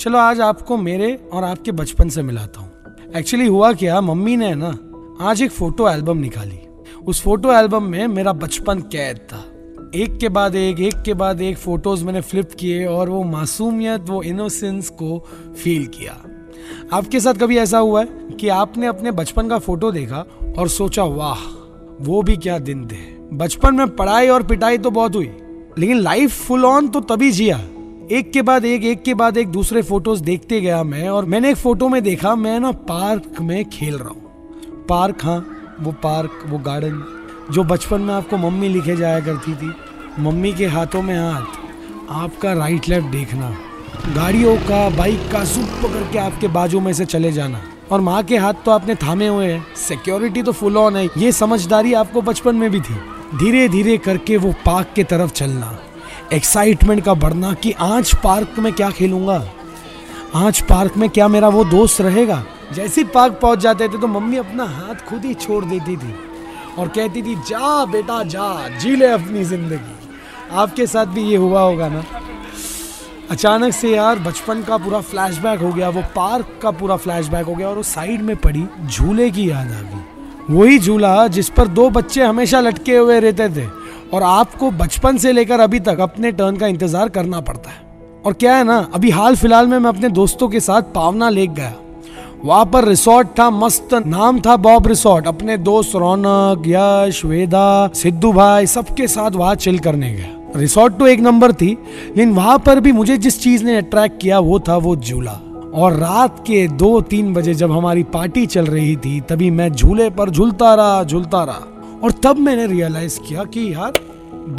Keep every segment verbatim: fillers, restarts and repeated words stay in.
चलो आज आपको मेरे और आपके बचपन से मिलाता हूँ। एक्चुअली हुआ क्या, मम्मी ने ना आज एक फोटो एल्बम निकाली। उस फोटो एल्बम में मेरा बचपन कैद था। एक के बाद एक एक के बाद एक फोटोज मैंने फ्लिप किए और वो मासूमियत, वो इनोसेंस को फील किया। आपके साथ कभी ऐसा हुआ है कि आपने अपने बचपन का फोटो देखा और सोचा वाह वो भी क्या दिन थे। बचपन में पढ़ाई और पिटाई तो बहुत हुई, लेकिन लाइफ फुल ऑन तो तभी जिया। एक के बाद एक एक के बाद एक दूसरे फोटोज देखते गया मैं, और मैंने एक फोटो में देखा मैं ना पार्क में खेल रहा हूँ। पार्क, हाँ वो पार्क, वो गार्डन जो बचपन में आपको मम्मी लिखे जाया करती थी। मम्मी के हाथों में हाथ, आपका राइट लेफ्ट देखना, गाड़ियों का, बाइक का सूप पकड़ के आपके बाजू में से चले जाना, और माँ के हाथ तो आपने थामे हुए हैं, सिक्योरिटी तो फुल ऑन है। ये समझदारी आपको बचपन में भी थी। धीरे धीरे करके वो पार्क के तरफ चलना, एक्साइटमेंट का बढ़ना कि आज पार्क में क्या खेलूँगा, आज पार्क में क्या मेरा वो दोस्त रहेगा। जैसे ही पार्क पहुँच जाते थे तो मम्मी अपना हाथ खुद ही छोड़ देती थी और कहती थी जा बेटा जा, जी ले अपनी ज़िंदगी। आपके साथ भी ये हुआ होगा ना। अचानक से यार बचपन का पूरा फ्लैशबैक हो गया, वो पार्क का पूरा फ्लैशबैक हो गया, और उस साइड में पड़ी झूले की याद आ गई। वही झूला जिस पर दो बच्चे हमेशा लटके हुए रहते थे और आपको बचपन से लेकर अभी तक अपने टर्न का इंतज़ार करना पड़ता है। और क्या है ना, अभी हाल फिलहाल में मैं अपने दोस्तों के साथ पावना लेक गया। वहाँ पर रिसोर्ट था, मस्त नाम था बॉब रिसोर्ट। अपने दोस्त रौनक, यश, वेदा, सिद्धू भाई सबके साथ वहाँ चिल करने गया। रिसोर्ट तो एक नंबर थी, लेकिन वहाँ पर भी मुझे जिस चीज़ ने अट्रैक्ट किया वो था वो झूला। और रात के दो तीन बजे जब हमारी पार्टी चल रही थी तभी मैं झूले पर झूलता रहा झूलता रहा और तब मैंने रियलाइज किया कि यार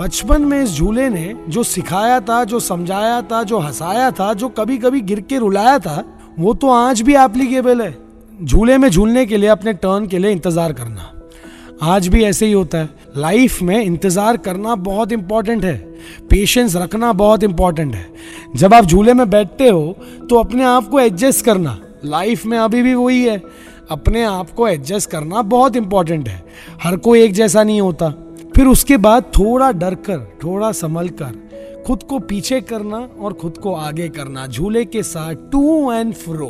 बचपन में इस झूले ने जो सिखाया था, जो समझाया था, जो हंसाया था, जो कभी कभी गिर के रुलाया था, वो तो आज भी एप्लीकेबल है। झूले में झूलने के लिए, अपने टर्न के लिए इंतज़ार करना आज भी ऐसे ही होता है। लाइफ में इंतज़ार करना बहुत इम्पॉर्टेंट है, पेशेंस रखना बहुत इम्पॉर्टेंट है। जब आप झूले में बैठते हो तो अपने आप को एडजस्ट करना, लाइफ में अभी भी वही है, अपने आप को एडजस्ट करना बहुत इम्पॉर्टेंट है। हर कोई एक जैसा नहीं होता। फिर उसके बाद थोड़ा डर कर, थोड़ा संभल कर खुद को पीछे करना और खुद को आगे करना, झूले के साथ टू एंड फ्रो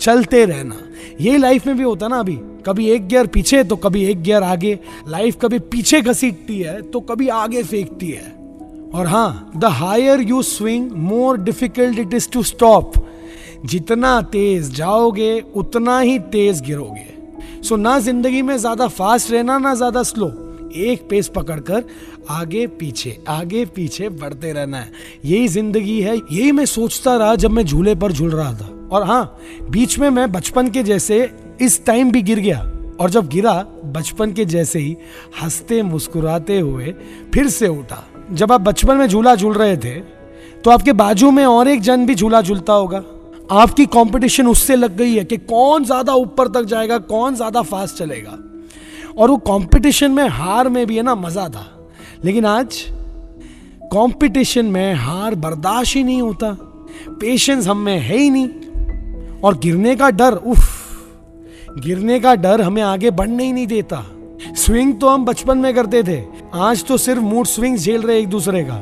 चलते रहना। ये लाइफ में भी होता ना, अभी कभी एक गियर पीछे तो कभी एक गियर आगे। लाइफ कभी पीछे घसीटती है तो कभी आगे फेंकती है। और हाँ, the higher you swing more difficult it is to stop. जितना तेज जाओगे उतना ही तेज गिरोगे। सो ना जिंदगी में ज़्यादा फास्ट रहना ना ज़्यादा स्लो, एक पेस पकड़कर आगे पीछे आगे पीछे बढ़ते रहना है। यही जिंदगी है, यही मैं सोचता रहा जब मैं झूले पर झूल रहा था। और हाँ, बीच में मैं बचपन के जैसे इस टाइम भी गिर गया, और जब गिरा बचपन के जैसे ही हंसते मुस्कुराते हुए फिर से उठा। जब आप बचपन में झूला झूल रहे थे तो आपके बाजू में और एक जन भी झूला झूलता होगा। आपकी कॉम्पिटिशन उससे लग गई है कि कौन ज़्यादा ऊपर तक जाएगा, कौन ज़्यादा फास्ट चलेगा। और वो कंपटीशन में हार में भी है ना मज़ा था, लेकिन आज कंपटीशन में हार बर्दाश्त ही नहीं होता, पेशेंस हम में है ही नहीं। और गिरने का डर, उफ गिरने का डर हमें आगे बढ़ने ही नहीं देता। स्विंग तो हम बचपन में करते थे, आज तो सिर्फ मूड स्विंग्स झेल रहे एक दूसरे का।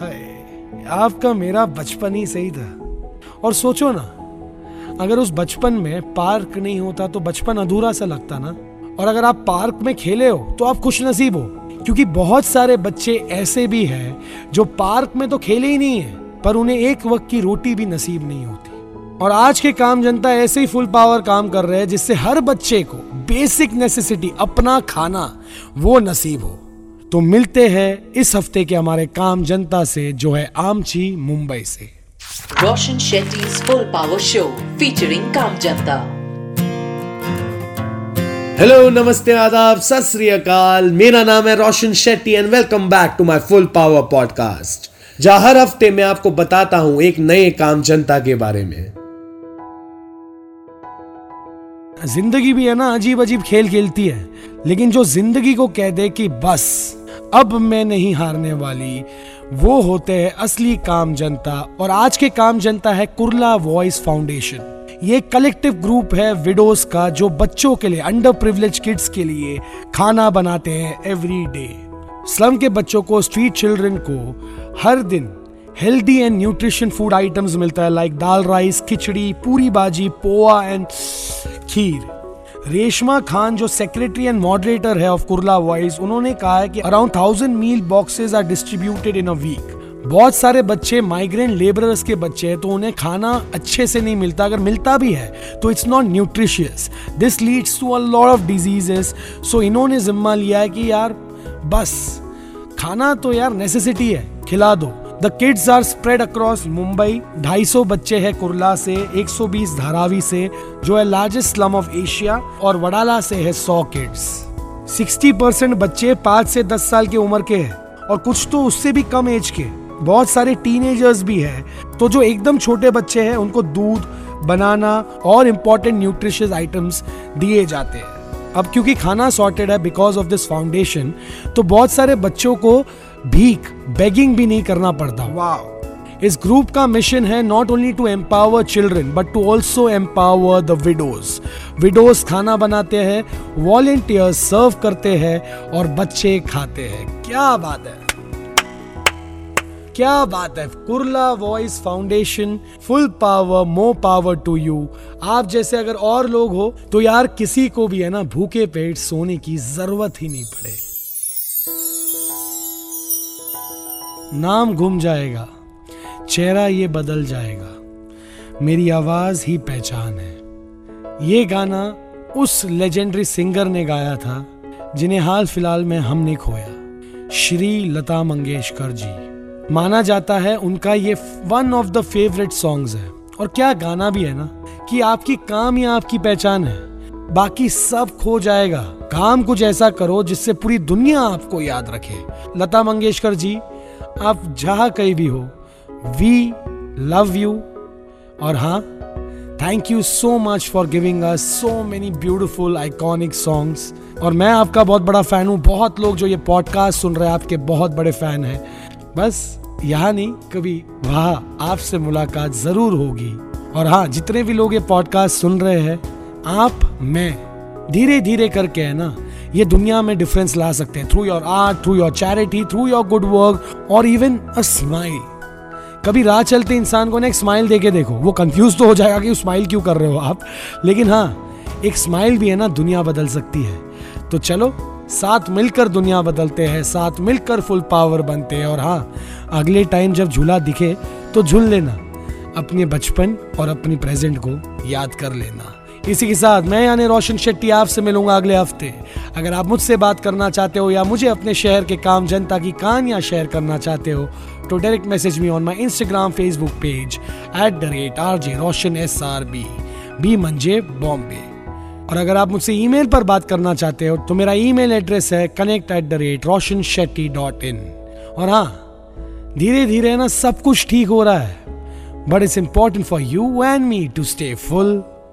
हाय, आपका मेरा बचपन ही सही था। और सोचो ना, अगर उस बचपन में पार्क नहीं होता तो बचपन अधूरा सा लगता ना। और अगर आप पार्क में खेले हो तो आप खुशनसीब हो, क्योंकि बहुत सारे बच्चे ऐसे भी हैं जो पार्क में तो खेले ही नहीं है, पर उन्हें एक वक्त की रोटी भी नसीब नहीं होती। और आज के काम जनता ऐसे ही फुल पावर काम कर रहे हैं जिससे हर बच्चे को बेसिक नेसेसिटी, अपना खाना, वो नसीब हो। तो मिलते हैं इस हफ्ते के हमारे काम जनता से, जो है आमची मुंबई से। Roshan Shetty full power show featuring काम जनता। हेलो, नमस्ते, आदाब, सत श्री अकाल। मेरा नाम है Roshan Shetty and welcome back to my full power podcast, जहां हर हफ्ते मैं आपको बताता हूं एक नए काम जनता के बारे में। जिंदगी भी है ना अजीब अजीब खेल खेलती है, लेकिन जो जिंदगी को कह दे कि बस अब मैं नहीं हारने वाली, वो होते हैं असली काम जनता। और आज के काम जनता है कुर्ला वॉइस फाउंडेशन। ये कलेक्टिव ग्रुप है विडोज का, जो बच्चों के लिए, अंडर प्रिविलेज किड्स के लिए खाना बनाते हैं एवरी डे। स्लम के बच्चों को, स्ट्रीट चिल्ड्रन को हर दिन healthy and nutrition food items मिलता है, like dal rice, khichdi, puri bhaji, poha and kheer. Reshma Khan जो सेक्रेटरी एंड मॉडरेटर है ऑफ कुरला वॉइस, उन्होंने कहा है कि around thousand meal boxes are distributed in a week. बहुत सारे बच्चे माइग्रेंट लेबरर्स के बच्चे हैं, तो उन्हें खाना अच्छे से नहीं मिलता, अगर मिलता भी है तो it's not nutritious, this leads to a lot of diseases. So इन्होंने जिम्मा लिया है कि यार बस खाना तो यार नेसेसिटी है, खिला दो। The kids are spread across Mumbai, ढाई सौ बच्चे हैं कुरला से, एक सौ बीस धारावी से जो है लार्जेस्ट स्लम ऑफ एशिया, और वडाला से है सौ किड्स। साठ परसेंट बच्चे पाँच से दस साल की उम्र के हैं और कुछ तो उससे भी कम एज के, बहुत सारे टीनेजर्स भी हैं। तो जो एकदम छोटे बच्चे हैं उनको दूध, बनाना और इम्पोर्टेंट न्यूट्रिशियस आइटम्स दिए जाते हैं। अब क्योंकि खाना सॉर्टेड है बिकॉज ऑफ दिस फाउंडेशन, तो बहुत सारे बच्चों को भीख बेगिंग भी नहीं करना पड़ता। वाओ। इस ग्रुप का मिशन है not only to empower children but to also empower the widows. Widows खाना बनाते हैं, वॉलेंटियर्स सर्व करते हैं और बच्चे खाते हैं। क्या बात है, क्या बात है। Kurla voice foundation, full power, more power to you. आप जैसे अगर और लोग हो तो यार किसी को भी है ना भूखे पेट सोने की जरूरत ही नहीं पड़े। नाम घूम जाएगा, चेहरा ये बदल जाएगा, मेरी आवाज ही पहचान है। ये गाना उस लेजेंडरी सिंगर ने गाया था जिन्हें हाल फिलहाल में हमने खोया, श्री लता मंगेशकर जी। माना जाता है उनका ये one of the favourite songs है, और क्या गाना भी है ना कि आपकी काम या आपकी पहचान है, बाकी सब खो जाएगा। काम कुछ ऐसा करो जिससे पूरी दुनिया आपको याद रखे। लता मंगेशकर जी, आप जहाँ कहीं भी हो, वी लव यू। और हाँ, thank you so much for giving us so many beautiful iconic songs. और मैं आपका बहुत बड़ा फ़ैन हूँ, बहुत लोग जो ये पॉडकास्ट सुन रहे हैं आपके बहुत बड़े फ़ैन हैं। बस यहाँ नहीं, कभी वहाँ आपसे मुलाकात जरूर होगी। और हाँ, जितने भी लोग ये पॉडकास्ट सुन रहे हैं, आप मैं धीरे धीरे करके है ना ये दुनिया में डिफरेंस ला सकते हैं, through your art, through your charity, through your good work, और इवन अ स्माइल। कभी राह चलते इंसान को ना एक स्माइल दे के देखो, वो कंफ्यूज तो हो जाएगा कि स्माइल क्यों कर रहे हो आप, लेकिन हाँ एक स्माइल भी है ना दुनिया बदल सकती है। तो चलो साथ मिलकर दुनिया बदलते हैं, साथ मिलकर फुल पावर बनते हैं। और हाँ, अगले टाइम जब झूला दिखे तो झूल लेना, अपने बचपन और अपनी प्रेजेंट को याद कर लेना। इसी के साथ मैं यानी रोशन शेट्टी आपसे मिलूंगा अगले हफ्ते। अगर आप मुझसे बात करना चाहते हो या मुझे अपने शहर के काम, जनता की कहानियाँ शेयर करना चाहते हो, तो direct message me on my Instagram, Facebook page at the rate R J Roshan S R B B मंजे बॉम्बे। और अगर आप मुझसे ईमेल पर बात करना चाहते हो तो मेरा ईमेल एड्रेस है connect at the rate Roshan Shetty dot in. और हाँ, धीरे धीरे ना सब कुछ ठीक हो रहा है, but it's important for you and me to stay full